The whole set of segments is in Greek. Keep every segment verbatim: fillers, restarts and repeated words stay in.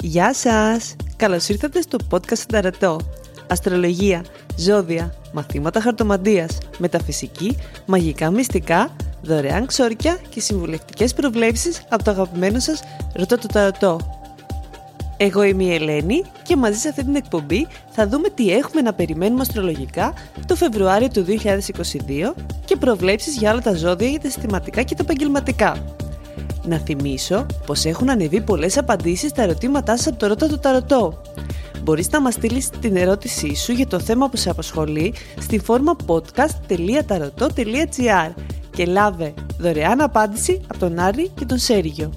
Γεια σας! Καλώς ήρθατε στο podcast Ανταρατό. Αστρολογία, ζώδια, μαθήματα χαρτομαντίας, μεταφυσική, μαγικά μυστικά, δωρεάν ξόρκια και συμβουλευτικές προβλέψεις από το αγαπημένο σας Ρώτα το Ταρό. Εγώ είμαι η Ελένη και μαζί σε αυτή την εκπομπή θα δούμε τι έχουμε να περιμένουμε αστρολογικά το Φεβρουάριο του δύο χιλιάδες είκοσι δύο και προβλέψεις για όλα τα ζώδια για τα συστηματικά και τα επαγγελματικά. Να θυμίσω πως έχουν ανεβεί πολλές απαντήσεις στα ερωτήματά σας από το Ρώτα το Ταρό. Μπορείς να μας στείλεις την ερώτησή σου για το θέμα που σε απασχολεί στη φόρμα podcast τελεία ταρωτό τελεία τζι άρ και λάβε δωρεάν απάντηση από τον Άρη και τον Σέργιο.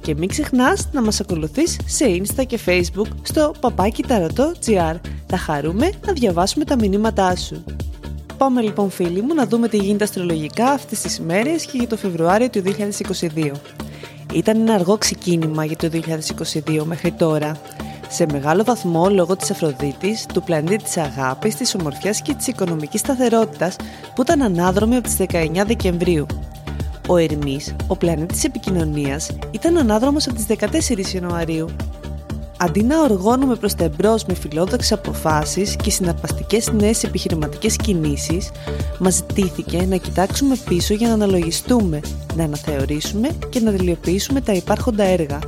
Και μην ξεχνάς να μας ακολουθείς σε Insta και Facebook στο Παπάκι ταρωτό τελεία τζι άρ. Θα χαρούμε να διαβάσουμε τα μηνύματά σου. Πάμε λοιπόν, φίλοι μου, να δούμε τι γίνεται αστρολογικά αυτές τις ημέρες και για το Φεβρουάριο του δύο χιλιάδες είκοσι δύο. Ήταν ένα αργό ξεκίνημα για το δύο χιλιάδες είκοσι δύο μέχρι τώρα. Σε μεγάλο βαθμό λόγω της Αφροδίτης, του πλανήτη της αγάπης, της ομορφιάς και της οικονομικής σταθερότητας που ήταν ανάδρομη από τις δεκαεννιά Δεκεμβρίου. Ο Ερμής, ο πλανήτης επικοινωνίας, ήταν ανάδρομος από τις δεκατέσσερις Ιανουαρίου. Αντί να οργώνουμε προς τα εμπρός με φιλόδοξες αποφάσεις και συναρπαστικές νέες επιχειρηματικές κινήσεις, μας ζητήθηκε να κοιτάξουμε πίσω για να αναλογιστούμε, να αναθεωρήσουμε και να τελειοποιήσουμε τα υπάρχοντα έργα.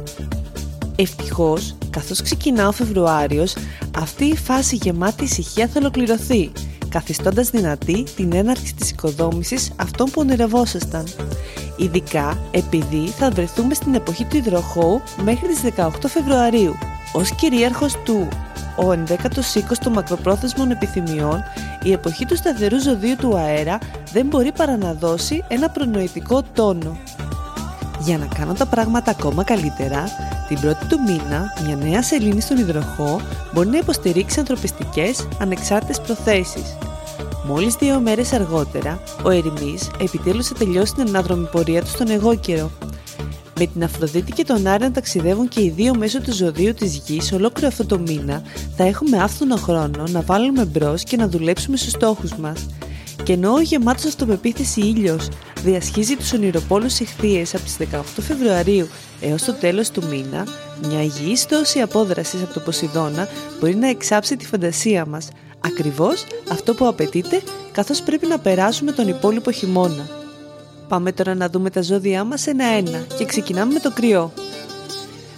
Ευτυχώς, καθώς ξεκινά ο Φεβρουάριος, αυτή η φάση γεμάτη ησυχία θα ολοκληρωθεί, καθιστώντας δυνατή την έναρξη της οικοδόμησης αυτών που ονειρευόσασταν. Ειδικά επειδή θα βρεθούμε στην εποχή του Υδροχόου μέχρι τις δεκαοκτώ Φεβρουαρίου. Ως κυρίαρχος του, ο ενδέκατος οίκος των μακροπρόθεσμων επιθυμιών, η εποχή του σταθερού ζωδίου του αέρα δεν μπορεί παρά να δώσει ένα προνοητικό τόνο. Για να κάνω τα πράγματα ακόμα καλύτερα, την πρώτη του μήνα μια νέα σελήνη στον Υδροχόο μπορεί να υποστηρίξει ανθρωπιστικές ανεξάρτητες προθέσεις. Μόλις δύο μέρες αργότερα, ο Ερμής επιτέλους θα τελειώσει την ανάδρομη πορεία του στον Αιγόκερο. Με την Αφροδίτη και τον Άρη να ταξιδεύουν και οι δύο μέσω του ζωδίου της Γης ολόκληρο αυτό το μήνα, θα έχουμε άφθονο χρόνο να βάλουμε μπρος και να δουλέψουμε στους στόχους μας. Και ενώ ο γεμάτος αυτοπεποίθηση ήλιος διασχίζει τους ονειροπόλους Ιχθύες από τις δεκαοκτώ Φεβρουαρίου έως το τέλος του μήνα, μια υγιής δόση απόδρασης από το Ποσειδώνα μπορεί να εξάψει τη φαντασία μας. Ακριβώς αυτό που απαιτείται, καθώς πρέπει να περάσουμε τον υπόλοιπο χειμώνα. Πάμε τώρα να δούμε τα ζώδιά μας ένα-ένα και ξεκινάμε με τον Κριό.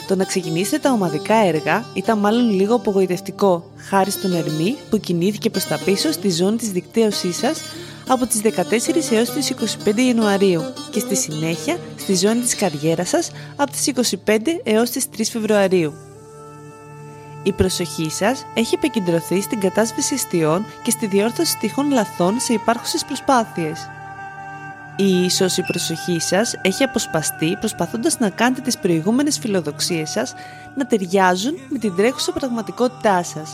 Το να ξεκινήσετε τα ομαδικά έργα ήταν μάλλον λίγο απογοητευτικό, χάρη στον Ερμή που κινήθηκε προς τα πίσω στη ζώνη της δικτύωσής σας από τις δεκατέσσερις έως τις είκοσι πέντε Ιανουαρίου και στη συνέχεια στη ζώνη της καριέρας σας από τις είκοσι πέντε έως τις τρεις Φεβρουαρίου. Η προσοχή σας έχει επικεντρωθεί στην κατάσβεση αιστείων και στη διόρθωση τυχόν λαθών σε υπάρχουσες προσπάθειες. Ή ίσως η προσοχή σας έχει αποσπαστεί προσπαθώντας να κάνετε τις προηγούμενες φιλοδοξίες σας να ταιριάζουν με την τρέχουσα πραγματικότητά σας.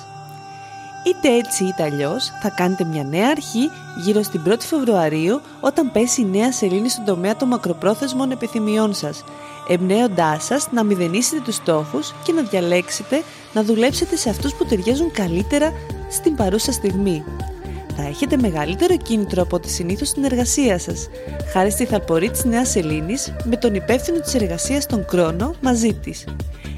Είτε έτσι είτε αλλιώς θα κάνετε μια νέα αρχή γύρω στην πρώτη Φεβρουαρίου όταν πέσει η νέα σελήνη στον τομέα των μακροπρόθεσμων επιθυμιών σας, εμπνέοντάς σας να μηδενίσετε τους στόχους και να διαλέξετε να δουλέψετε σε αυτούς που ταιριάζουν καλύτερα στην παρούσα στιγμή. Θα έχετε μεγαλύτερο κίνητρο από τη συνήθως στην εργασία σας, χάρη στη θαλπορή της νέας σελήνης με τον υπεύθυνο της εργασίας τον Κρόνο μαζί της.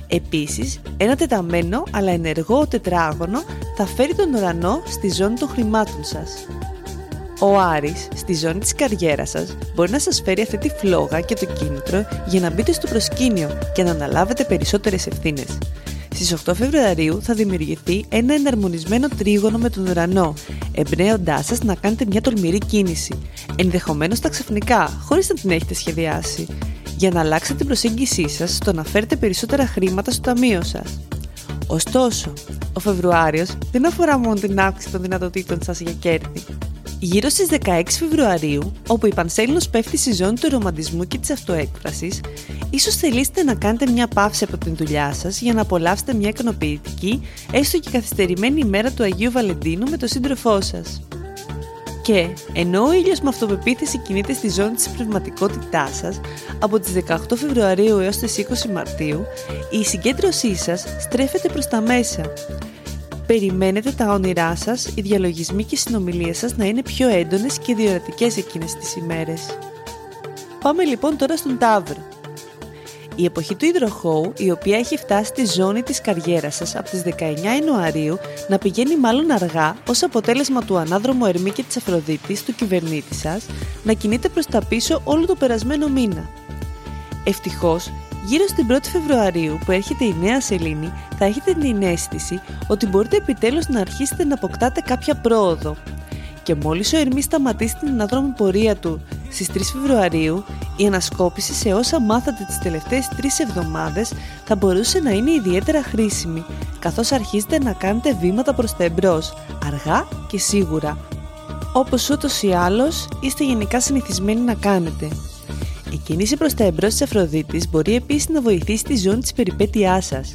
Επίσης, ένα τεταμένο αλλά ενεργό τετράγωνο θα φέρει τον Ουρανό στη ζώνη των χρημάτων σας. Ο Άρης, στη ζώνη της καριέρας σας, μπορεί να σας φέρει αυτή τη φλόγα και το κίνητρο για να μπείτε στο προσκήνιο και να αναλάβετε περισσότερες ευθύνες. Στις οκτώ Φεβρουαρίου θα δημιουργηθεί ένα εναρμονισμένο τρίγωνο με τον Ουρανό, εμπνέοντάς σας να κάνετε μια τολμηρή κίνηση, ενδεχομένως ταξαφνικά, χωρίς να την έχετε σχεδιάσει, για να αλλάξετε την προσέγγισή σας στο να φέρετε περισσότερα χρήματα στο ταμείο σας. Ωστόσο, ο Φεβρουάριος δεν αφορά μόνο την αύξηση των δυνατοτήτων σας για κέρδη. Γύρω στις δεκαέξι Φεβρουαρίου, όπου η Πανσέλινος πέφτει στη ζώνη του ρομαντισμού και της αυτοέκφρασης, ίσως θελήσετε να κάνετε μια παύση από την δουλειά σας για να απολαύσετε μια ικανοποιητική, έστω και καθυστερημένη ημέρα του Αγίου Βαλεντίνου με τον σύντροφό σας. Και, ενώ ο ήλιος με αυτοπεποίθηση κινείται στη ζώνη της πνευματικότητάς σας από τις δεκαοκτώ Φεβρουαρίου έως τις είκοσι Μαρτίου, η συγκέντρωσή σας στρέφεται προς τα μέσα. Περιμένετε τα όνειρά σας, οι διαλογισμοί και οι συνομιλίες σας να είναι πιο έντονες και διορατικές εκείνες τις ημέρες. Πάμε λοιπόν τώρα στον Ταύρο. Η εποχή του Υδροχόου, η οποία έχει φτάσει στη ζώνη της καριέρας σας από τις δεκαεννιά Ιανουαρίου, να πηγαίνει μάλλον αργά ως αποτέλεσμα του ανάδρομου Ερμή και της Αφροδίτης, του κυβερνήτη σας, να κινείται προς τα πίσω όλο το περασμένο μήνα. Ευτυχώς, γύρω στην πρώτη Φεβρουαρίου που έρχεται η νέα σελήνη, θα έχετε την αίσθηση ότι μπορείτε επιτέλους να αρχίσετε να αποκτάτε κάποια πρόοδο. Και μόλις ο Ερμής σταματήσει την ανάδρομη πορεία του στις τρεις Φεβρουαρίου, η ανασκόπηση σε όσα μάθατε τις τελευταίες τρεις εβδομάδες θα μπορούσε να είναι ιδιαίτερα χρήσιμη, καθώς αρχίζετε να κάνετε βήματα προς τα εμπρός, αργά και σίγουρα, όπως ούτως ή άλλως είστε γενικά συνηθισμένοι να κάνετε. Η κίνηση προς τα εμπρός της Αφροδίτης μπορεί επίσης να βοηθήσει τη ζώνη της περιπέτειάς σας.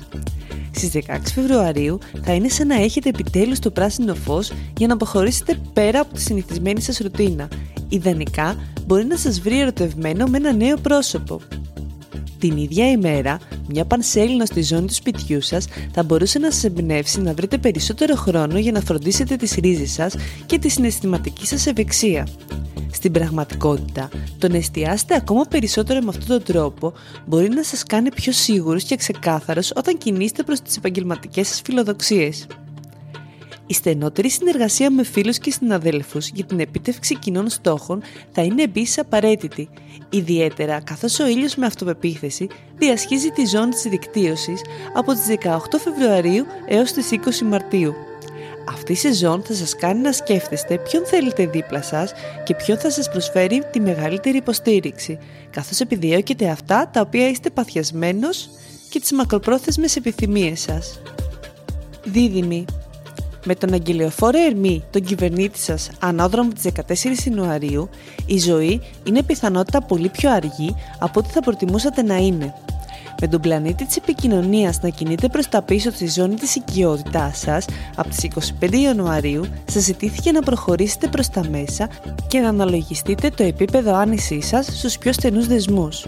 Στις δεκαέξι Φεβρουαρίου θα είναι σαν να έχετε επιτέλους το πράσινο φως για να αποχωρήσετε πέρα από τη συνηθισμένη σας ρουτίνα. Ιδανικά μπορεί να σας βρει ερωτευμένο με ένα νέο πρόσωπο. Την ίδια ημέρα, μια πανσέλινο στη ζώνη του σπιτιού σας θα μπορούσε να σας εμπνεύσει να βρείτε περισσότερο χρόνο για να φροντίσετε τις ρίζες σας και τη συναισθηματική σας ευεξία. Στην πραγματικότητα, το να εστιάσετε ακόμα περισσότερο με αυτόν τον τρόπο μπορεί να σας κάνει πιο σίγουρους και ξεκάθαρους όταν κινείστε προς τις επαγγελματικές σας φιλοδοξίες. Η στενότερη συνεργασία με φίλους και συναδέλφους για την επίτευξη κοινών στόχων θα είναι επίσης απαραίτητη, ιδιαίτερα καθώς ο ήλιος με αυτοπεποίθηση διασχίζει τη ζώνη της δικτύωσης από τις δεκαοκτώ Φεβρουαρίου έως τις είκοσι Μαρτίου. Αυτή η σεζόν θα σας κάνει να σκέφτεστε ποιον θέλετε δίπλα σας και ποιον θα σας προσφέρει τη μεγαλύτερη υποστήριξη, καθώς επιδιώκετε αυτά τα οποία είστε παθιασμένος και τις μακροπρόθεσμες επιθυμίες σας. Δίδυμοι. Με τον αγγελιοφόρο Ερμή, τον κυβερνήτη σας, ανάδρομο της δεκατέσσερις Ιανουαρίου, η ζωή είναι πιθανότητα πολύ πιο αργή από ό,τι θα προτιμούσατε να είναι. Με τον πλανήτη της επικοινωνίας να κινείται προς τα πίσω στη ζώνη της οικειότητάς σας, από τις είκοσι πέντε Ιανουαρίου σας ζητήθηκε να προχωρήσετε προς τα μέσα και να αναλογιστείτε το επίπεδο άνησής σας στους πιο στενούς δεσμούς.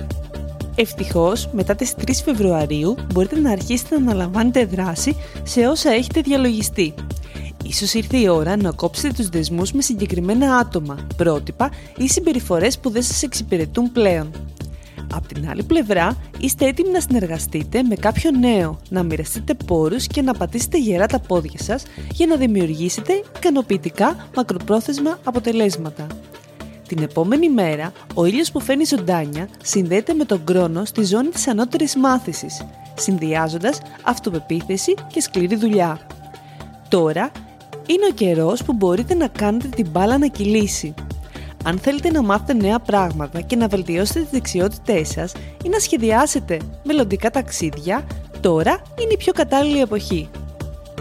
Ευτυχώς, μετά τις τρεις Φεβρουαρίου μπορείτε να αρχίσετε να αναλαμβάνετε δράση σε όσα έχετε διαλογιστεί. Ίσως ήρθε η ώρα να κόψετε τους δεσμούς με συγκεκριμένα άτομα, πρότυπα ή συμπεριφορές που δεν σας εξυπηρετούν πλέον. Απ' την άλλη πλευρά, είστε έτοιμοι να συνεργαστείτε με κάποιο νέο, να μοιραστείτε πόρους και να πατήσετε γερά τα πόδια σας για να δημιουργήσετε ικανοποιητικά μακροπρόθεσμα αποτελέσματα. Την επόμενη μέρα, ο ήλιος που φαίνει ζωντάνια συνδέεται με τον Κρόνο στη ζώνη της ανώτερης μάθησης, συνδυάζοντας αυτοπεποίθηση και σκληρή δουλειά. Τώρα, είναι ο καιρός που μπορείτε να κάνετε την μπάλα να κυλήσει. Αν θέλετε να μάθετε νέα πράγματα και να βελτιώσετε τις δεξιότητές σας ή να σχεδιάσετε μελλοντικά ταξίδια, τώρα είναι η πιο κατάλληλη εποχή.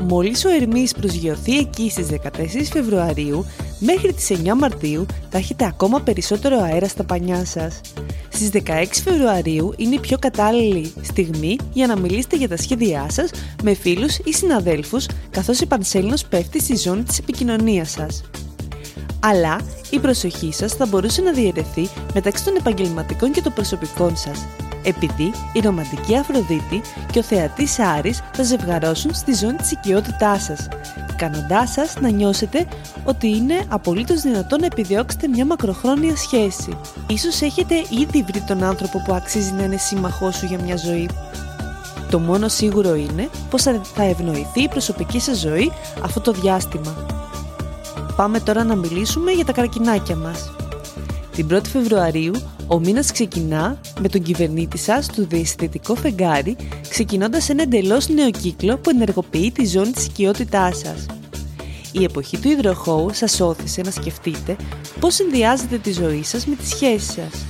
Μόλις ο Ερμής προσγειωθεί εκεί στις δεκατέσσερις Φεβρουαρίου, μέχρι τις εννιά Μαρτίου θα έχετε ακόμα περισσότερο αέρα στα πανιά σας. Στις δεκαέξι Φεβρουαρίου είναι η πιο κατάλληλη στιγμή για να μιλήσετε για τα σχέδιά σας με φίλους ή συναδέλφους, καθώς η Πανσέλινος πέφτει στη ζώνη της επικοινωνίας σας. Αλλά η προσοχή σας θα μπορούσε να διαιρεθεί μεταξύ των επαγγελματικών και των προσωπικών σας, επειδή η ρομαντική Αφροδίτη και ο θεατής Άρης θα ζευγαρώσουν στη ζώνη της οικειότητάς σας, κάνοντάς σας να νιώσετε ότι είναι απολύτως δυνατόν να επιδιώξετε μια μακροχρόνια σχέση. Ίσως έχετε ήδη βρει τον άνθρωπο που αξίζει να είναι σύμμαχός σου για μια ζωή. Το μόνο σίγουρο είναι πως θα ευνοηθεί η προσωπική σας ζωή αυτό το διάστημα. Πάμε τώρα να μιλήσουμε για τα καρκινάκια μας. Την πρώτη Φεβρουαρίου, ο μήνας ξεκινά με τον κυβερνήτη σας, του διαισθητικό φεγγάρι, ξεκινώντας ένα εντελώς νέο κύκλο που ενεργοποιεί τη ζώνη της οικειότητάς σας. Η εποχή του Υδροχόου σας όθησε να σκεφτείτε πώς συνδυάζετε τη ζωή σας με τις σχέσεις σας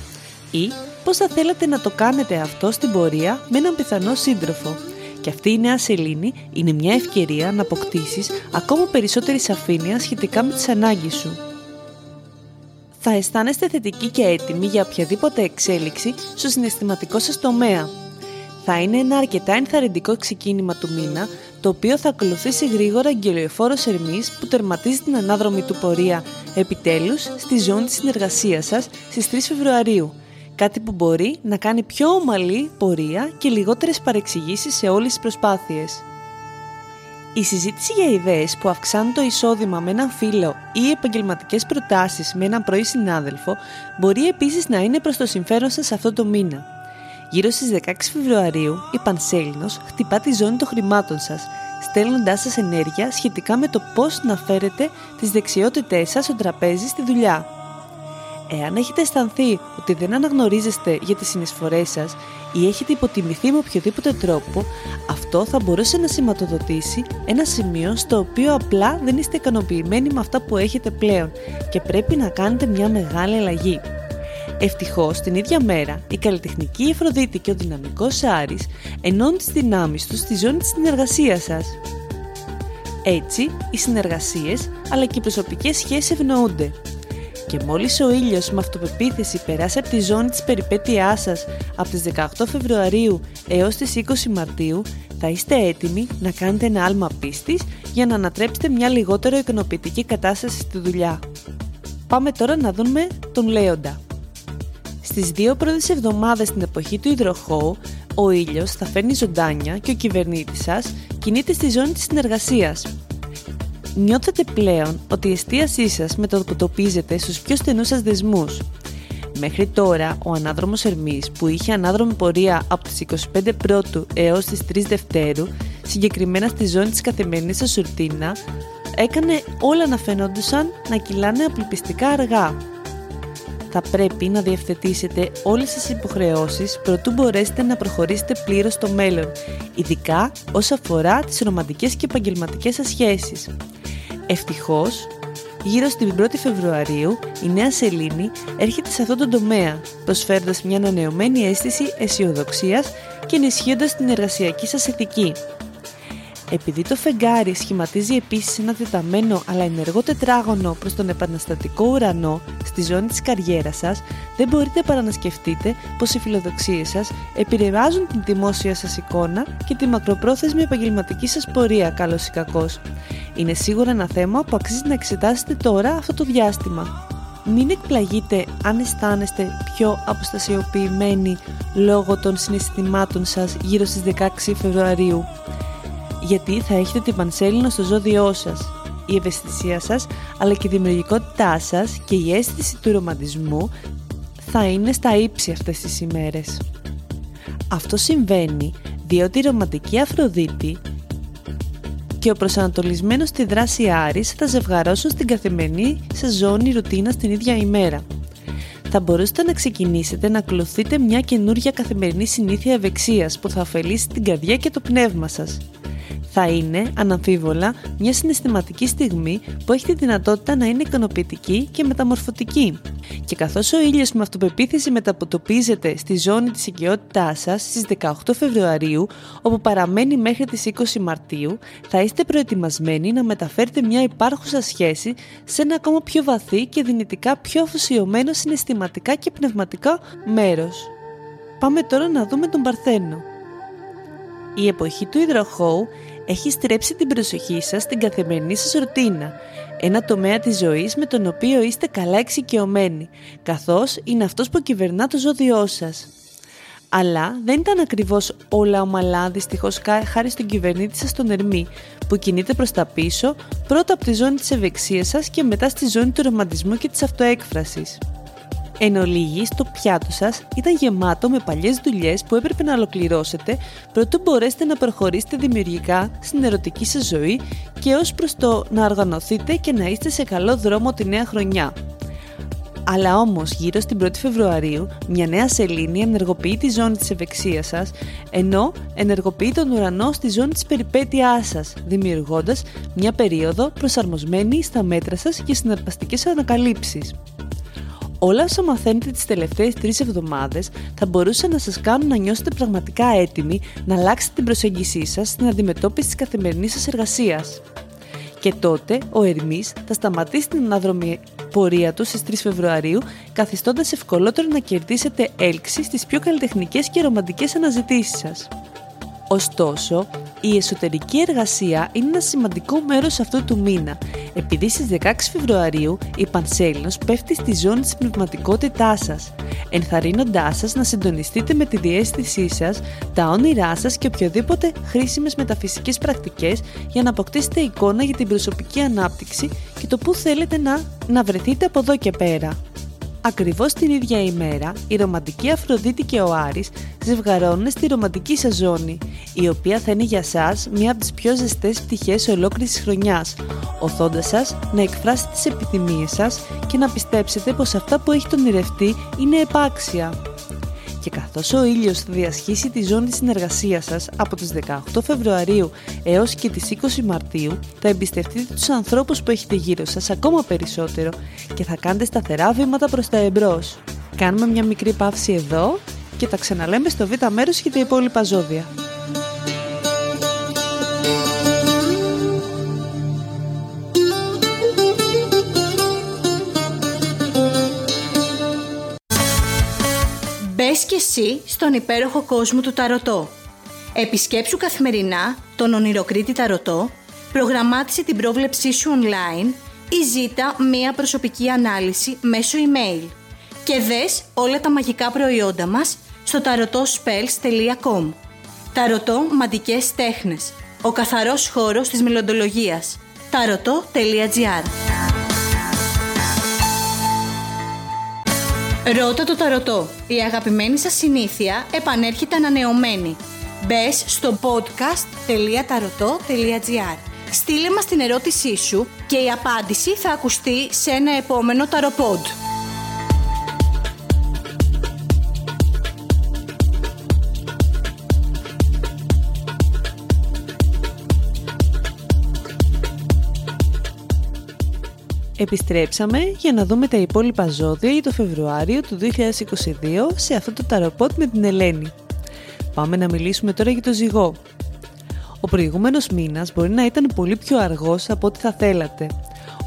ή πώς θα θέλατε να το κάνετε αυτό στην πορεία με έναν πιθανό σύντροφο. Και αυτή η νέα σελήνη είναι μια ευκαιρία να αποκτήσεις ακόμα περισσότερη σαφήνεια σχετικά με τις ανάγκες σου. θα αισθάνεστε θετικοί και έτοιμοι για οποιαδήποτε εξέλιξη στο συναισθηματικό σας τομέα. Θα είναι ένα αρκετά ενθαρρυντικό ξεκίνημα του μήνα, το οποίο θα ακολουθήσει γρήγορα γκελιοφόρος Ερμής που τερματίζει την ανάδρομη του πορεία επιτέλους στη ζώνη της συνεργασίας σας στις τρεις Φεβρουαρίου, κάτι που μπορεί να κάνει πιο ομαλή πορεία και λιγότερες παρεξηγήσεις σε όλες τις προσπάθειες. Η συζήτηση για ιδέες που αυξάνουν το εισόδημα με έναν φίλο ή επαγγελματικές προτάσεις με έναν πρώην συνάδελφο μπορεί επίσης να είναι προς το συμφέρον σας αυτό το μήνα. Γύρω στις δεκαέξι Φεβρουαρίου, η Πανσέλινος χτυπά τη ζώνη των χρημάτων σας, στέλνοντάς σας ενέργεια σχετικά με το πώς να φέρετε τις δεξιότητές σας στο τραπέζι στη δουλειά. Εάν έχετε αισθανθεί ότι δεν αναγνωρίζεστε για τις συνεισφορές σας ή έχετε υποτιμηθεί με οποιοδήποτε τρόπο, αυτό θα μπορούσε να σηματοδοτήσει ένα σημείο στο οποίο απλά δεν είστε ικανοποιημένοι με αυτά που έχετε πλέον και πρέπει να κάνετε μια μεγάλη αλλαγή. Ευτυχώς, την ίδια μέρα, η καλλιτεχνική Αφροδίτη και ο δυναμικός Άρης ενώνουν τις δυνάμεις τους στη ζώνη της συνεργασίας σας. Έτσι, οι συνεργασίες αλλά και οι προσωπικές σχέσεις ευνοούνται. Και μόλις ο ήλιος με αυτοπεποίθηση περάσει από τη ζώνη της περιπέτειάς σας από τις δεκαοκτώ Φεβρουαρίου έως τις είκοσι Μαρτίου, θα είστε έτοιμοι να κάνετε ένα άλμα πίστης για να ανατρέψετε μια λιγότερο ικανοποιητική κατάσταση στη δουλειά. Πάμε τώρα να δούμε τον Λέοντα. Στις δύο πρώτες εβδομάδες στην εποχή του Υδροχόου, ο ήλιος θα φέρνει ζωντάνια και ο κυβερνήτης σας κινείται στη ζώνη της συνεργασίας. Νιώθετε πλέον ότι η εστίασή σας μετατοπίζεται στους πιο στενούς σας δεσμούς. Μέχρι τώρα, ο ανάδρομος Ερμής, που είχε ανάδρομη πορεία από τις είκοσι πέντε Πρώτου έως τις τρεις Δευτέρου, συγκεκριμένα στη ζώνη της καθημερινής σας σουρτίνα, έκανε όλα να φαινόντουσαν να κυλάνε απελπιστικά αργά. Θα πρέπει να διευθετήσετε όλες τις υποχρεώσεις προτού μπορέσετε να προχωρήσετε πλήρως στο μέλλον, ειδικά όσον αφορά τις ρομαντικές και επαγγελματικές σας σχέσεις. Ευτυχώς, γύρω στην πρώτη Φεβρουαρίου, η νέα σελήνη έρχεται σε αυτόν τον τομέα, προσφέροντας μια ανανεωμένη αίσθηση αισιοδοξίας και ενισχύοντας την εργασιακή σας ηθική. Επειδή το φεγγάρι σχηματίζει επίσης ένα τεταμένο αλλά ενεργό τετράγωνο προς τον επαναστατικό ουρανό στη ζώνη της καριέρας σας, δεν μπορείτε παρά να σκεφτείτε πως οι φιλοδοξίες σας επηρεάζουν την δημόσια σας εικόνα και τη μακροπρόθεσμη επαγγελματική σας πορεία, καλός ή κακός. Είναι σίγουρα ένα θέμα που αξίζει να εξετάσετε τώρα αυτό το διάστημα. Μην εκπλαγείτε αν αισθάνεστε πιο αποστασιοποιημένοι λόγω των συναισθημάτων σας γύρω στις δεκαέξι Φεβρουαρίου. Γιατί θα έχετε την Πανσέλινο στο ζώδιό σας. Η ευαισθησία σας, αλλά και η δημιουργικότητά σας και η αίσθηση του ρομαντισμού θα είναι στα ύψη αυτές τις ημέρες. Αυτό συμβαίνει διότι η ρομαντική Αφροδίτη και ο προσανατολισμένος στη δράση Άρης θα ζευγαρώσουν στην καθημερινή σας ζώνη ρουτίνα την ίδια ημέρα. Θα μπορούσατε να ξεκινήσετε να ακολουθείτε μια καινούργια καθημερινή συνήθεια ευεξίας που θα ωφελήσει την καρδιά και το πνεύμα σας. Θα είναι, αναμφίβολα, μια συναισθηματική στιγμή που έχει τη δυνατότητα να είναι ικανοποιητική και μεταμορφωτική. Και καθώς ο ήλιος με αυτοπεποίθηση μεταποτοπίζεται στη ζώνη της οικειότητάς σας στις δεκαοκτώ Φεβρουαρίου, όπου παραμένει μέχρι τις είκοσι Μαρτίου, θα είστε προετοιμασμένοι να μεταφέρετε μια υπάρχουσα σχέση σε ένα ακόμα πιο βαθύ και δυνητικά πιο αφοσιωμένο συναισθηματικά και πνευματικά μέρος. Πάμε τώρα να δούμε τον Παρθένο. Η εποχή του Υδροχόου έχει στρέψει την προσοχή σας στην καθημερινή σας ρουτίνα, ένα τομέα της ζωής με τον οποίο είστε καλά εξοικειωμένοι, καθώς είναι αυτός που κυβερνά το ζώδιό σας. Αλλά δεν ήταν ακριβώς όλα ομαλά, δυστυχώς, χάρη στον κυβερνήτη σας τον Ερμή, που κινείται προς τα πίσω, πρώτα από τη ζώνη της ευεξίας σας και μετά στη ζώνη του ρομαντισμού και της αυτοέκφρασης. Εν ολίγης, το πιάτο σας ήταν γεμάτο με παλιές δουλειές που έπρεπε να ολοκληρώσετε προτού μπορέσετε να προχωρήσετε δημιουργικά στην ερωτική σας ζωή και ως προς το να οργανωθείτε και να είστε σε καλό δρόμο τη νέα χρονιά. Αλλά όμως, γύρω στην πρώτη Φεβρουαρίου, μια νέα σελήνη ενεργοποιεί τη ζώνη της ευεξίας σας, ενώ ενεργοποιεί τον ουρανό στη ζώνη της περιπέτειάς σας, δημιουργώντας μια περίοδο προσαρμοσμένη στα μέτρα σας και συναρπαστικές ανακαλύψεις. Όλα όσα μαθαίνετε τις τελευταίες τρεις εβδομάδες θα μπορούσαν να σας κάνουν να νιώσετε πραγματικά έτοιμοι να αλλάξετε την προσέγγισή σας στην αντιμετώπιση της καθημερινής σας εργασίας. Και τότε ο Ερμής θα σταματήσει την αναδρομή πορεία του στις τρεις Φεβρουαρίου, καθιστώντας ευκολότερο να κερδίσετε έλξη στις πιο καλλιτεχνικές και ρομαντικές αναζητήσεις σας. Ωστόσο, η εσωτερική εργασία είναι ένα σημαντικό μέρος αυτού του μήνα, επειδή στις δεκαέξι Φεβρουαρίου η Πανσέλινος πέφτει στη ζώνη της πνευματικότητάς σας, ενθαρρύνοντάς σας να συντονιστείτε με τη διαίσθησή σας, τα όνειρά σας και οποιοδήποτε χρήσιμες μεταφυσικές πρακτικές για να αποκτήσετε εικόνα για την προσωπική ανάπτυξη και το που θέλετε να, να βρεθείτε από εδώ και πέρα. Ακριβώς την ίδια ημέρα, η ρομαντική Αφροδίτη και ο Άρης ζευγαρώνουν στη ρομαντική σας ζώνη, η οποία θα είναι για σας μία από τις πιο ζεστές πτυχές ολόκληρης της χρονιάς, οθώντας σας να εκφράσετε τις επιθυμίες σας και να πιστέψετε πως αυτά που έχετε ονειρευτεί είναι επάξια. Και καθώς ο ήλιος θα διασχίσει τη ζώνη της συνεργασίας σας από τις δεκαοκτώ Φεβρουαρίου έως και τις είκοσι Μαρτίου, θα εμπιστευτείτε τους ανθρώπους που έχετε γύρω σας ακόμα περισσότερο και θα κάνετε σταθερά βήματα προς τα εμπρός. Κάνουμε μια μικρή παύση εδώ και τα ξαναλέμε στο β' μέρος και τα υπόλοιπα ζώδια. Μπες και εσύ στον υπέροχο κόσμο του Ταρωτό. Επισκέψου καθημερινά τον ονειροκρίτη Ταρωτό, προγραμμάτισε την πρόβλεψή σου online ή ζήτα μία προσωπική ανάλυση μέσω email. Και δες όλα τα μαγικά προϊόντα μας στο ταροτό σπέλς τελεία κομ. Ταρωτό μαντικές τέχνες. Ο καθαρός χώρος της μελλοντολογίας. ταροτό τελεία τζι άρ. Ρώτα το Ταρωτό. Η αγαπημένη σας συνήθεια επανέρχεται ανανεωμένη. Μπες στο podcast τελεία ταρωτό τελεία τζι άρ. Στείλε μας την ερώτησή σου και η απάντηση θα ακουστεί σε ένα επόμενο Ταροπόντ. Επιστρέψαμε για να δούμε τα υπόλοιπα ζώδια για το Φεβρουάριο του δύο χιλιάδες είκοσι δύο σε αυτό το Ταροπότ με την Ελένη. Πάμε να μιλήσουμε τώρα για το Ζυγό. Ο προηγούμενος μήνας μπορεί να ήταν πολύ πιο αργός από ό,τι θα θέλατε,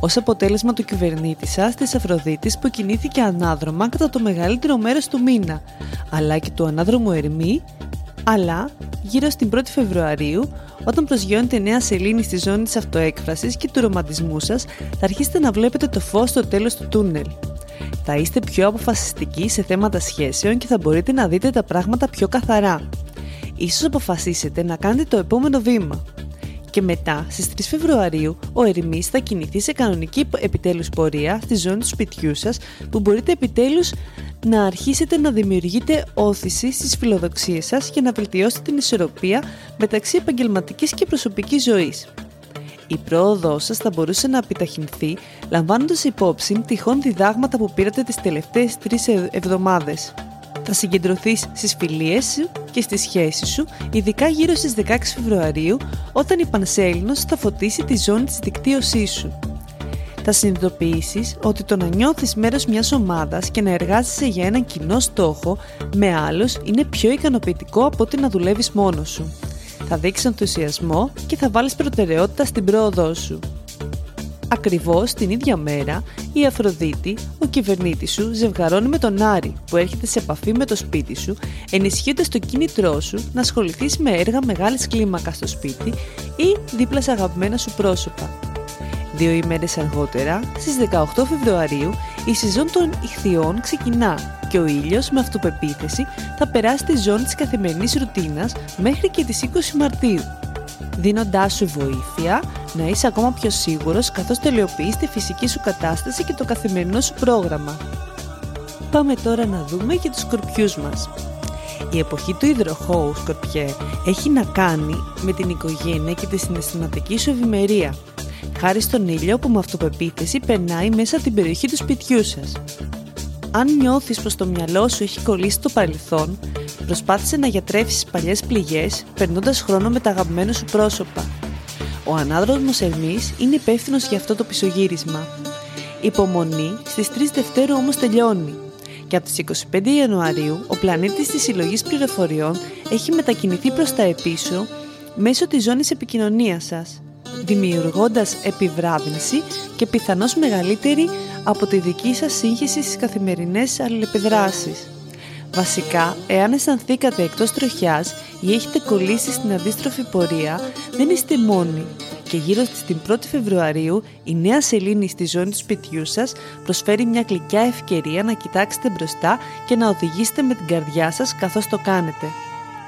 ως αποτέλεσμα του κυβερνήτη σας της Αφροδίτης που κινήθηκε ανάδρομα κατά το μεγαλύτερο μέρος του μήνα, αλλά και του ανάδρομου Ερμή, αλλά γύρω στην πρώτη Φεβρουαρίου, όταν προσγειώνεται η νέα σελήνη στη ζώνη της αυτοέκφρασης και του ρομαντισμού σας, θα αρχίσετε να βλέπετε το φως στο τέλος του τούνελ. Θα είστε πιο αποφασιστικοί σε θέματα σχέσεων και θα μπορείτε να δείτε τα πράγματα πιο καθαρά. Ίσως αποφασίσετε να κάνετε το επόμενο βήμα. Και μετά, στις τρεις Φεβρουαρίου, ο Ερμής θα κινηθεί σε κανονική επιτέλους πορεία στη ζώνη του σπιτιού σας, που μπορείτε επιτέλους να αρχίσετε να δημιουργείτε όθηση στις φιλοδοξίες σας και να βελτιώσετε την ισορροπία μεταξύ επαγγελματικής και προσωπικής ζωής. Η πρόοδός σας θα μπορούσε να επιταχυνθεί, λαμβάνοντας υπόψη τυχόν διδάγματα που πήρατε τις τελευταίες τρεις εβδομάδες. Θα συγκεντρωθείς στις φιλίες σου και στις σχέσεις σου, ειδικά γύρω στις δεκαέξι Φεβρουαρίου, όταν η Πανσέλινος θα φωτίσει τη ζώνη της δικτύωσής σου. Θα συνειδητοποιήσεις ότι το να νιώθεις μέρος μιας ομάδας και να εργάζεσαι για έναν κοινό στόχο με άλλους είναι πιο ικανοποιητικό από ότι να δουλεύεις μόνος σου. Θα δείξεις ενθουσιασμό και θα βάλεις προτεραιότητα στην πρόοδό σου. Ακριβώς την ίδια μέρα, η Αφροδίτη, ο κυβερνήτης σου, ζευγαρώνει με τον Άρη που έρχεται σε επαφή με το σπίτι σου, ενισχύοντας το κίνητρό σου να ασχοληθείς με έργα μεγάλης κλίμακας στο σπίτι ή δίπλα σε αγαπημένα σου πρόσωπα. Δύο ημέρες αργότερα, στις δεκαοκτώ Φεβρουαρίου, η σεζόν των Ιχθυών ξεκινά και ο ήλιος με αυτοπεποίθηση θα περάσει τη ζώνη της καθημερινής ρουτίνας μέχρι και τις είκοσι Μαρτίου, δίνοντάς σου βοήθεια να είσαι ακόμα πιο σίγουρος καθώς τελειοποιείς τη φυσική σου κατάσταση και το καθημερινό σου πρόγραμμα. Πάμε τώρα να δούμε για τους Σκορπιούς μας. Η εποχή του Υδροχόου, Σκορπιέ, έχει να κάνει με την οικογένεια και τη συναισθηματική σου ευημερία, χάρη στον ήλιο που με αυτοπεποίθηση περνάει μέσα την περιοχή του σπιτιού σας. Αν νιώθεις πως το μυαλό σου έχει κολλήσει το παρελθόν, προσπάθησε να γιατρεύσεις παλιές πληγές, περνώντας χρόνο με τα αγαπημένα σου πρόσωπα. Ο ανάδρομος Ερμής είναι υπεύθυνος για αυτό το πισωγύρισμα. Υπομονή, στις τρεις Δευτέρου όμως τελειώνει. Και από τις είκοσι πέντε Ιανουαρίου, ο πλανήτης της συλλογής πληροφοριών έχει μετακινηθεί προς τα επίσω μέσω της ζώνης επικοινωνίας σας, δημιουργώντας επιβράδυνση και πιθανώς μεγαλύτερη από τη δική σας σύγχυση στις καθημερινές αλληλεπιδράσεις. Βασικά, εάν αισθανθήκατε εκτός τροχιάς ή έχετε κολλήσει στην αντίστροφη πορεία, δεν είστε μόνοι. Και γύρω στην πρώτη Φεβρουαρίου, η νέα σελήνη στη ζώνη του σπιτιού σας προσφέρει μια γλυκιά ευκαιρία να κοιτάξετε μπροστά και να οδηγήσετε με την καρδιά σας καθώς το κάνετε.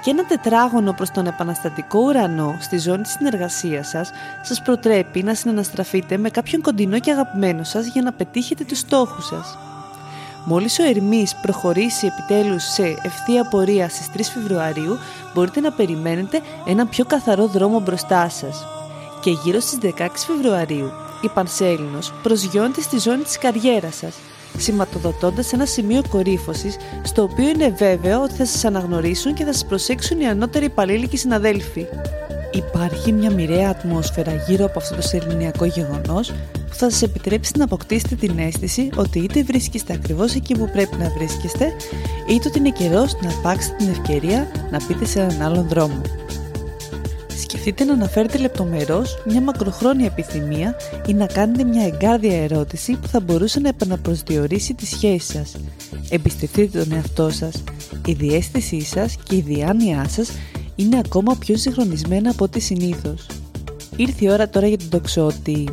Και ένα τετράγωνο προς τον επαναστατικό ουρανό στη ζώνη της συνεργασίας σας σας προτρέπει να συναναστραφείτε με κάποιον κοντινό και αγαπημένο σας για να πετύχετε τους στόχους σας. Μόλις ο Ερμής προχωρήσει επιτέλους σε ευθεία πορεία στις τρεις Φεβρουαρίου, μπορείτε να περιμένετε έναν πιο καθαρό δρόμο μπροστά σας. Και γύρω στις δεκαέξι Φεβρουαρίου, η Πανσέλινος προσγειώνεται στη ζώνη της καριέρας σας, σηματοδοτώντας ένα σημείο κορύφωσης, στο οποίο είναι βέβαιο ότι θα σας αναγνωρίσουν και θα σας προσέξουν οι ανώτεροι υπαλλήλοι και συναδέλφοι. Υπάρχει μια μοιραία ατμόσφαιρα γύρω από αυτό το σεληνιακό γεγονός που θα σας επιτρέψει να αποκτήσετε την αίσθηση ότι είτε βρίσκεστε ακριβώς εκεί που πρέπει να βρίσκεστε, είτε ότι είναι καιρός να αρπάξετε την ευκαιρία να πείτε σε έναν άλλον δρόμο. Σκεφτείτε να αναφέρετε λεπτομερώς μια μακροχρόνια επιθυμία ή να κάνετε μια εγκάρδια ερώτηση που θα μπορούσε να επαναπροσδιορίσει τη σχέση σας. Εμπιστευτείτε τον εαυτό σας. Η διαίσθησή σας και η διάνοιά σας είναι ακόμα πιο συγχρονισμένα από ό,τι συνήθως. Ήρθε η ώρα τώρα για τον Τοξότη.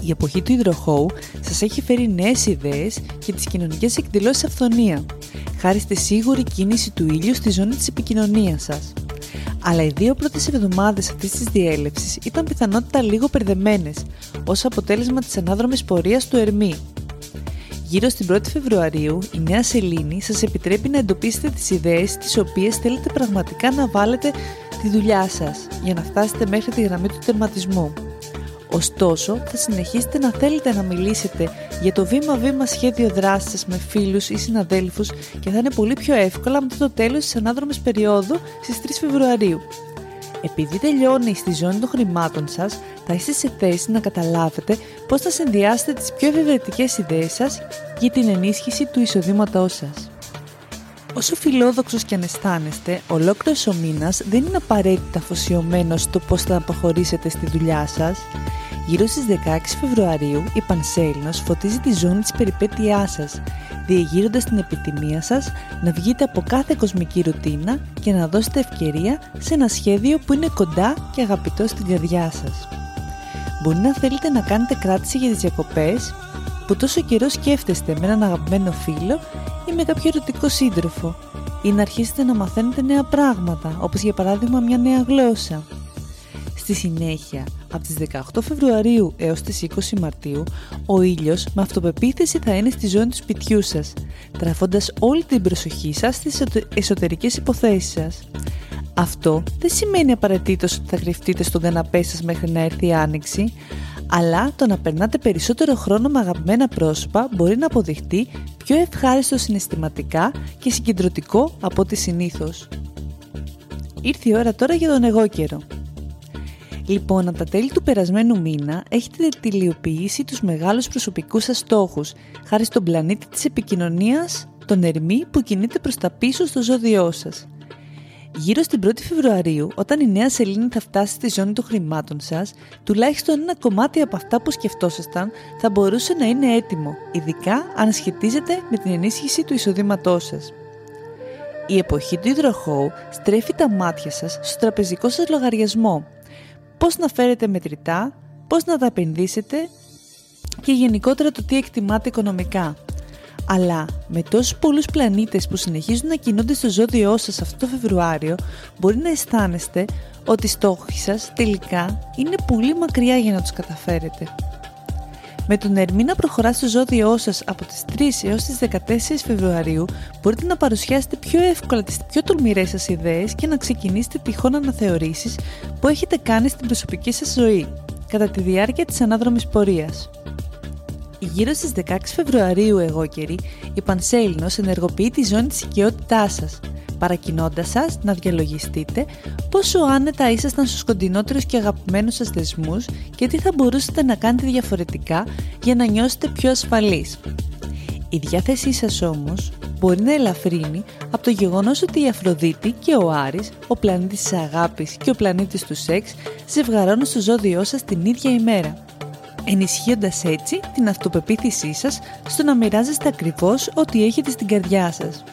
Η εποχή του Υδροχόου σας έχει φέρει νέες ιδέες και τις κοινωνικές εκδηλώσεις αυθονία, χάρη στη σίγουρη κίνηση του ήλιου στη ζώνη της επικοινωνίας σας. Αλλά οι δύο πρώτες εβδομάδες αυτής της διέλευσης ήταν πιθανότητα λίγο περδεμένες, ως αποτέλεσμα της ανάδρομης πορείας του Ερμή. Γύρω στην πρώτη Φεβρουαρίου, η νέα σελήνη σας επιτρέπει να εντοπίσετε τις ιδέες τις οποίες θέλετε πραγματικά να βάλετε τη δουλειά σας, για να φτάσετε μέχρι τη γραμμή του τερματισμού. Ωστόσο, θα συνεχίσετε να θέλετε να μιλήσετε για το βήμα-βήμα σχέδιο δράσης σας με φίλους ή συναδέλφους και θα είναι πολύ πιο εύκολα μετά το τέλος της ανάδρομης περίοδου στις τρεις Φεβρουαρίου. Επειδή τελειώνει στη ζώνη των χρημάτων σας, θα είστε σε θέση να καταλάβετε πώς θα συνδυάσετε τις πιο ευεργετικές ιδέες σας για την ενίσχυση του εισοδήματός σας. Όσο φιλόδοξος και αν αισθάνεστε, ολόκληρος ο μήνας δεν είναι απαραίτητα αφοσιωμένος στο πώς θα αποχωρήσετε στη δουλειά σας. Γύρω στις δεκαέξι Φεβρουαρίου, η Πανσέλινος φωτίζει τη ζώνη της περιπέτειάς σας, διεγείροντας την επιθυμία σας να βγείτε από κάθε κοσμική ρουτίνα και να δώσετε ευκαιρία σε ένα σχέδιο που είναι κοντά και αγαπητό στην καρδιά σας. Μπορεί να θέλετε να κάνετε κράτηση για τις διακοπές που τόσο καιρό σκέφτεστε με έναν αγαπημένο φίλο ή με κάποιο ερωτικό σύντροφο, ή να αρχίσετε να μαθαίνετε νέα πράγματα, όπως για παράδειγμα μια νέα γλώσσα. Στη συνέχεια, από τις δεκαοκτώ Φεβρουαρίου έως τις είκοσι Μαρτίου, ο ήλιος με αυτοπεποίθηση θα είναι στη ζώνη του σπιτιού σας, τραφώντας όλη την προσοχή σας στις εσωτερικές υποθέσεις σας. Αυτό δεν σημαίνει απαραίτητος ότι θα κρυφτείτε στον καναπέ σας μέχρι να έρθει η άνοιξη, αλλά το να περνάτε περισσότερο χρόνο με αγαπημένα πρόσωπα μπορεί να αποδειχτεί πιο ευχάριστο συναισθηματικά και συγκεντρωτικό από ό,τι συνήθως. Ήρθε η ώρα τώρα για τον Αιγόκερο. Λοιπόν, από τα τέλη του περασμένου μήνα έχετε τελειοποιήσει τους μεγάλους προσωπικούς σας στόχους, χάρη στον πλανήτη της επικοινωνίας, τον Ερμή που κινείται προς τα πίσω στο ζώδιό σας. Γύρω στην πρώτη Φεβρουαρίου, όταν η νέα σελήνη θα φτάσει στη ζώνη των χρημάτων σας, τουλάχιστον ένα κομμάτι από αυτά που σκεφτόσασταν θα μπορούσε να είναι έτοιμο, ειδικά αν σχετίζεται με την ενίσχυση του εισοδήματός σας. Η εποχή του Υδροχόου στρέφει τα μάτια σας στο τραπεζικό σας λογαριασμό. Πώς να φέρετε μετρητά, πώς να τα επενδύσετε και γενικότερα το τι εκτιμάτε οικονομικά. Αλλά με τόσους πολλούς πλανήτες που συνεχίζουν να κινούνται στο ζώδιό σας αυτό το Φεβρουάριο, μπορεί να αισθάνεστε ότι οι στόχοι σας τελικά είναι πολύ μακριά για να τους καταφέρετε. Με τον Ερμή να προχωρά στο ζώδιό σας από τις τρεις έως τις δεκατέσσερις Φεβρουαρίου, μπορείτε να παρουσιάσετε πιο εύκολα τις πιο τολμηρές σας ιδέες και να ξεκινήσετε τυχόν αναθεωρήσεις που έχετε κάνει στην προσωπική σας ζωή κατά τη διάρκεια της ανάδρομης πορείας. Γύρω στις δεκαέξι Φεβρουαρίου, Αιγόκεροι, η Πανσέλινος ενεργοποιεί τη ζώνη της οικειότητάς σας, παρακινώντας σας να διαλογιστείτε πόσο άνετα ήσασταν στους κοντινότερους και αγαπημένους σας δεσμούς και τι θα μπορούσατε να κάνετε διαφορετικά για να νιώσετε πιο ασφαλείς. Η διάθεσή σας όμως μπορεί να ελαφρύνει από το γεγονός ότι η Αφροδίτη και ο Άρης, ο πλανήτης της αγάπης και ο πλανήτης του σεξ, ζευγαρώνουν στο ζώδιό σας την ίδια ημέρα. ενισχύοντας έτσι την αυτοπεποίθησή σας στο να μοιράζεστε ακριβώς ό,τι έχετε στην καρδιά σας.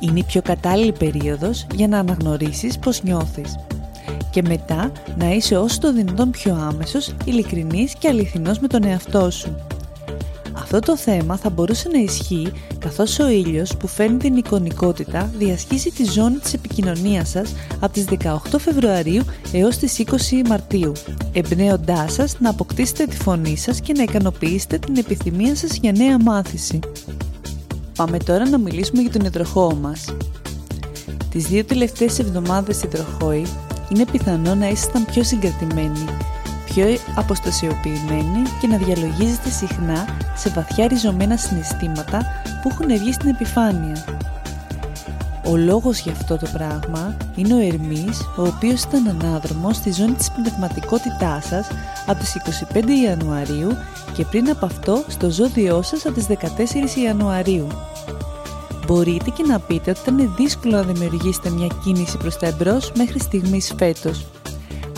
Είναι η πιο κατάλληλη περίοδος για να αναγνωρίσεις πώς νιώθεις και μετά να είσαι όσο το δυνατόν πιο άμεσος, ειλικρινής και αληθινός με τον εαυτό σου. Αυτό το θέμα θα μπορούσε να ισχύει καθώς ο ήλιος που φέρνει την εικονικότητα διασχίζει τη ζώνη της επικοινωνίας σας από τις δεκαοκτώ Φεβρουαρίου έως τις είκοσι Μαρτίου, εμπνέοντάς σας να αποκτήσετε τη φωνή σας και να ικανοποιήσετε την επιθυμία σας για νέα μάθηση. Πάμε τώρα να μιλήσουμε για τον υδροχόο μας. Τις δύο τελευταίες εβδομάδες υδροχόοι είναι πιθανό να ήσασταν πιο συγκρατημένοι, πιο αποστασιοποιημένοι και να διαλογίζετε συχνά σε βαθιά ριζωμένα συναισθήματα που έχουν βγει στην επιφάνεια. Ο λόγος για αυτό το πράγμα είναι ο Ερμής, ο οποίος ήταν ανάδρομος στη ζώνη της πνευματικότητάς σας από τις είκοσι πέντε Ιανουαρίου και πριν από αυτό στο ζώδιό σας από τις δεκατέσσερις Ιανουαρίου. Μπορείτε και να πείτε ότι ήταν δύσκολο να δημιουργήσετε μια κίνηση προς τα εμπρός μέχρι στιγμής φέτος.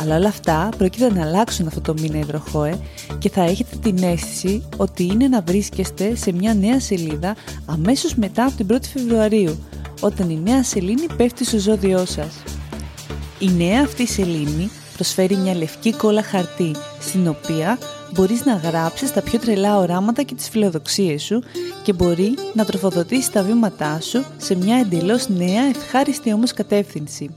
Αλλά όλα αυτά πρόκειται να αλλάξουν αυτό το μήνα υδροχόε και θα έχετε την αίσθηση ότι είναι να βρίσκεστε σε μια νέα σελίδα αμέσως μετά από την πρώτη Φεβρουαρίου, όταν η νέα σελήνη πέφτει στο ζώδιό σας. Η νέα αυτή σελήνη προσφέρει μια λευκή κόλλα χαρτί, στην οποία μπορείς να γράψεις τα πιο τρελά οράματα και τις φιλοδοξίες σου και μπορεί να τροφοδοτήσεις τα βήματά σου σε μια εντελώς νέα, ευχάριστη όμως κατεύθυνση.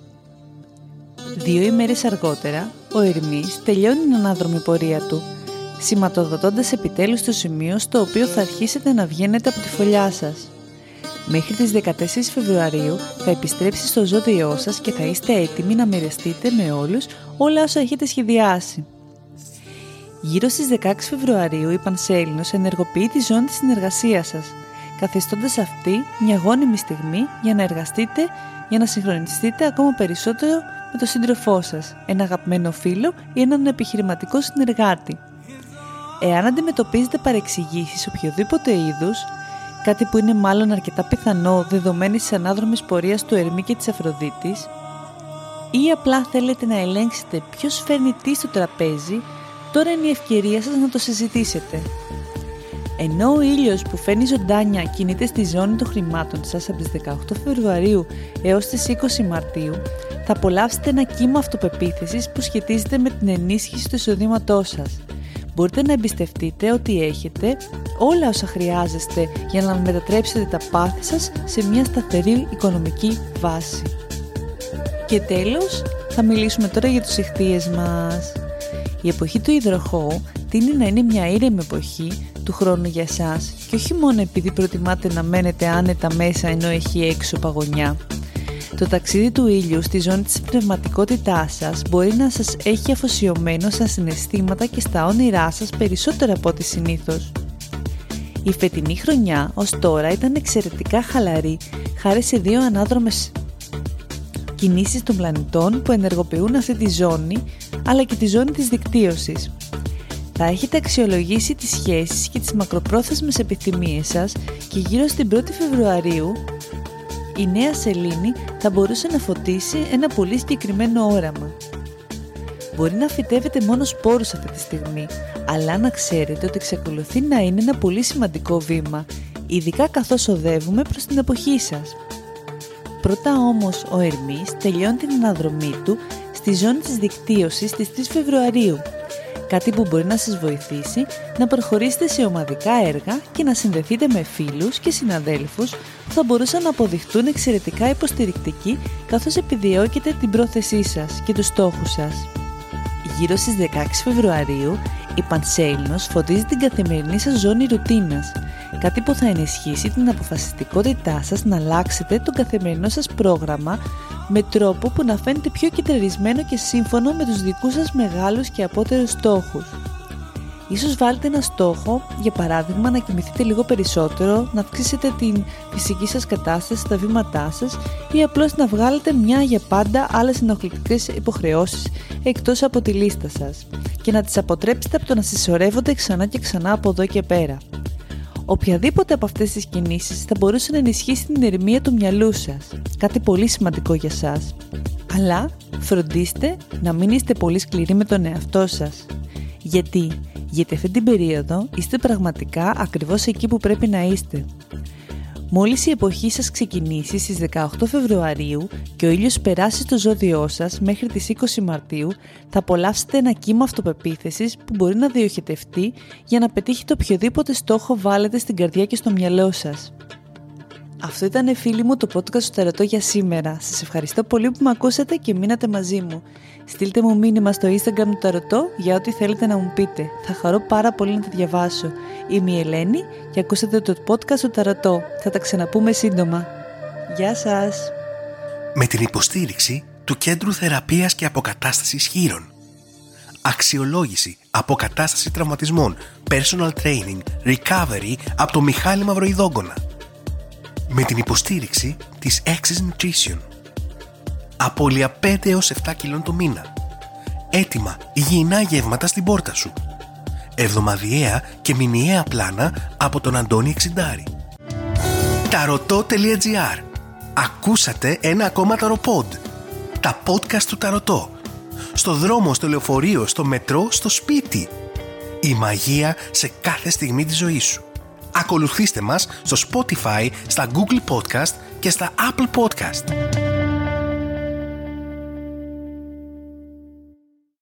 Δύο ημέρες αργότερα, ο Ερμής τελειώνει την ανάδρομη πορεία του, σηματοδοτώντας επιτέλους το σημείο στο οποίο θα αρχίσετε να βγαίνετε από τη φωλιά σας. Μέχρι τις δεκατέσσερις Φεβρουαρίου θα επιστρέψει στο ζώδιό σας και θα είστε έτοιμοι να μοιραστείτε με όλους όλα όσα έχετε σχεδιάσει. Γύρω στις δεκαέξι Φεβρουαρίου η Πανσέλινος ενεργοποιεί τη ζώνη της συνεργασίας σας, καθιστώντας αυτή μια γόνιμη στιγμή για να εργαστείτε, για να συγχρονιστείτε ακόμα περισσότερο με τον σύντροφό σας, ένα αγαπημένο φίλο ή έναν επιχειρηματικό συνεργάτη. Εάν αντιμετωπίζετε παρεξηγήσεις οποιοδήποτε είδους, κάτι που είναι μάλλον αρκετά πιθανό δεδομένης της ανάδρομης πορείας του Ερμή και της Αφροδίτης, ή απλά θέλετε να ελέγξετε ποιος φέρνει τι στο τραπέζι, τώρα είναι η ευκαιρία σας να το συζητήσετε. Ενώ ο ήλιος που φέρνει ζωντάνια κινείται στη ζώνη των χρημάτων σας από τις δεκαοκτώ Φεβρουαρίου έως τις είκοσι Μαρτίου, θα απολαύσετε ένα κύμα αυτοπεποίθησης που σχετίζεται με την ενίσχυση του εισοδήματός σας. Μπορείτε να εμπιστευτείτε ότι έχετε όλα όσα χρειάζεστε για να μετατρέψετε τα πάθη σας σε μια σταθερή οικονομική βάση. Και τέλος, θα μιλήσουμε τώρα για τους Ιχθύες μας. Η εποχή του υδροχόου τείνει να είναι μια ήρεμη εποχή του χρόνου για σας και όχι μόνο επειδή προτιμάτε να μένετε άνετα μέσα ενώ έχει έξω παγωνιά. Το ταξίδι του ήλιου στη ζώνη της πνευματικότητάς σας μπορεί να σας έχει αφοσιωμένο στα συναισθήματα και στα όνειρά σας περισσότερο από ό,τι συνήθως. Η φετινή χρονιά ως τώρα ήταν εξαιρετικά χαλαρή χάρη σε δύο ανάδρομες κινήσεις των πλανητών που ενεργοποιούν αυτή τη ζώνη αλλά και τη ζώνη της δικτύωσης. Θα έχετε αξιολογήσει τις σχέσεις και τις μακροπρόθεσμες επιθυμίες σας και γύρω στην πρώτη Φεβρουαρίου η νέα σελήνη θα μπορούσε να φωτίσει ένα πολύ συγκεκριμένο όραμα. Μπορεί να φυτεύετε μόνο σπόρους αυτή τη στιγμή, αλλά να ξέρετε ότι εξακολουθεί να είναι ένα πολύ σημαντικό βήμα, ειδικά καθώς οδεύουμε προς την εποχή σας. Πρώτα όμως ο Ερμής τελειώνει την αναδρομή του στη ζώνη της δικτύωσης της τρεις Φεβρουαρίου, κάτι που μπορεί να σας βοηθήσει να προχωρήσετε σε ομαδικά έργα και να συνδεθείτε με φίλους και συναδέλφους που θα μπορούσαν να αποδειχτούν εξαιρετικά υποστηρικτικοί καθώς επιδιώκετε την πρόθεσή σας και τους στόχους σας. Γύρω στις δεκαέξι Φεβρουαρίου, η Πανσέλινος φωτίζει την καθημερινή σας ζώνη ρουτίνας, κάτι που θα ενισχύσει την αποφασιστικότητά σας να αλλάξετε το καθημερινό σας πρόγραμμα με τρόπο που να φαίνεται πιο κεντραρισμένο και σύμφωνο με τους δικούς σας μεγάλους και απότερους στόχους. Ίσως βάλετε ένα στόχο, για παράδειγμα να κοιμηθείτε λίγο περισσότερο, να αυξήσετε την φυσική σας κατάσταση στα βήματά σας ή απλώς να βγάλετε μια για πάντα άλλες ενοχλητικές υποχρεώσεις εκτός από τη λίστα σας και να τις αποτρέψετε από το να συσσωρεύονται ξανά και ξανά από εδώ και πέρα. Οποιαδήποτε από αυτές τις κινήσεις θα μπορούσε να ενισχύσει την ηρεμία του μυαλού σας, κάτι πολύ σημαντικό για σας. Αλλά φροντίστε να μην είστε πολύ σκληροί με τον εαυτό σας. Γιατί? Γιατί αυτή την περίοδο είστε πραγματικά ακριβώς εκεί που πρέπει να είστε. Μόλις η εποχή σας ξεκινήσει στις δεκαοκτώ Φεβρουαρίου και ο ήλιος περάσει στο ζώδιό σας μέχρι τις είκοσι Μαρτίου, θα απολαύσετε ένα κύμα αυτοπεποίθησης που μπορεί να διοχετευτεί για να πετύχετε οποιοδήποτε στόχο βάλετε στην καρδιά και στο μυαλό σας. Αυτό ήταν, φίλοι μου, το podcast του Ταρωτό για σήμερα. Σας ευχαριστώ πολύ που με ακούσατε και μείνατε μαζί μου. Στείλτε μου μήνυμα στο Instagram του Ταρωτό για ό,τι θέλετε να μου πείτε. Θα χαρώ πάρα πολύ να τα διαβάσω. Είμαι η Ελένη και ακούσατε το podcast του Ταρωτό. Θα τα ξαναπούμε σύντομα. Γεια σας! Με την υποστήριξη του Κέντρου Θεραπείας και Αποκατάστασης Χείρων. Αξιολόγηση, αποκατάσταση τραυματισμών, personal training, recovery από το Μιχάλη Μαυροϊδόγκονα. Με την υποστήριξη της Exis Nutrition. Απώλεια πέντε έως επτά κιλών το μήνα. Έτοιμα υγιεινά γεύματα στην πόρτα σου. Εβδομαδιαία και μηνιαία πλάνα από τον Αντώνη Εξιντάρη. Ταρωτό.gr. Ακούσατε ένα ακόμα Ταροπόντ. Τα podcast του Ταρωτό. Στο δρόμο, στο λεωφορείο, στο μετρό, στο σπίτι. Η μαγεία σε κάθε στιγμή της ζωής σου. Ακολουθήστε μας στο Spotify, στα Google Podcast και στα Apple Podcast.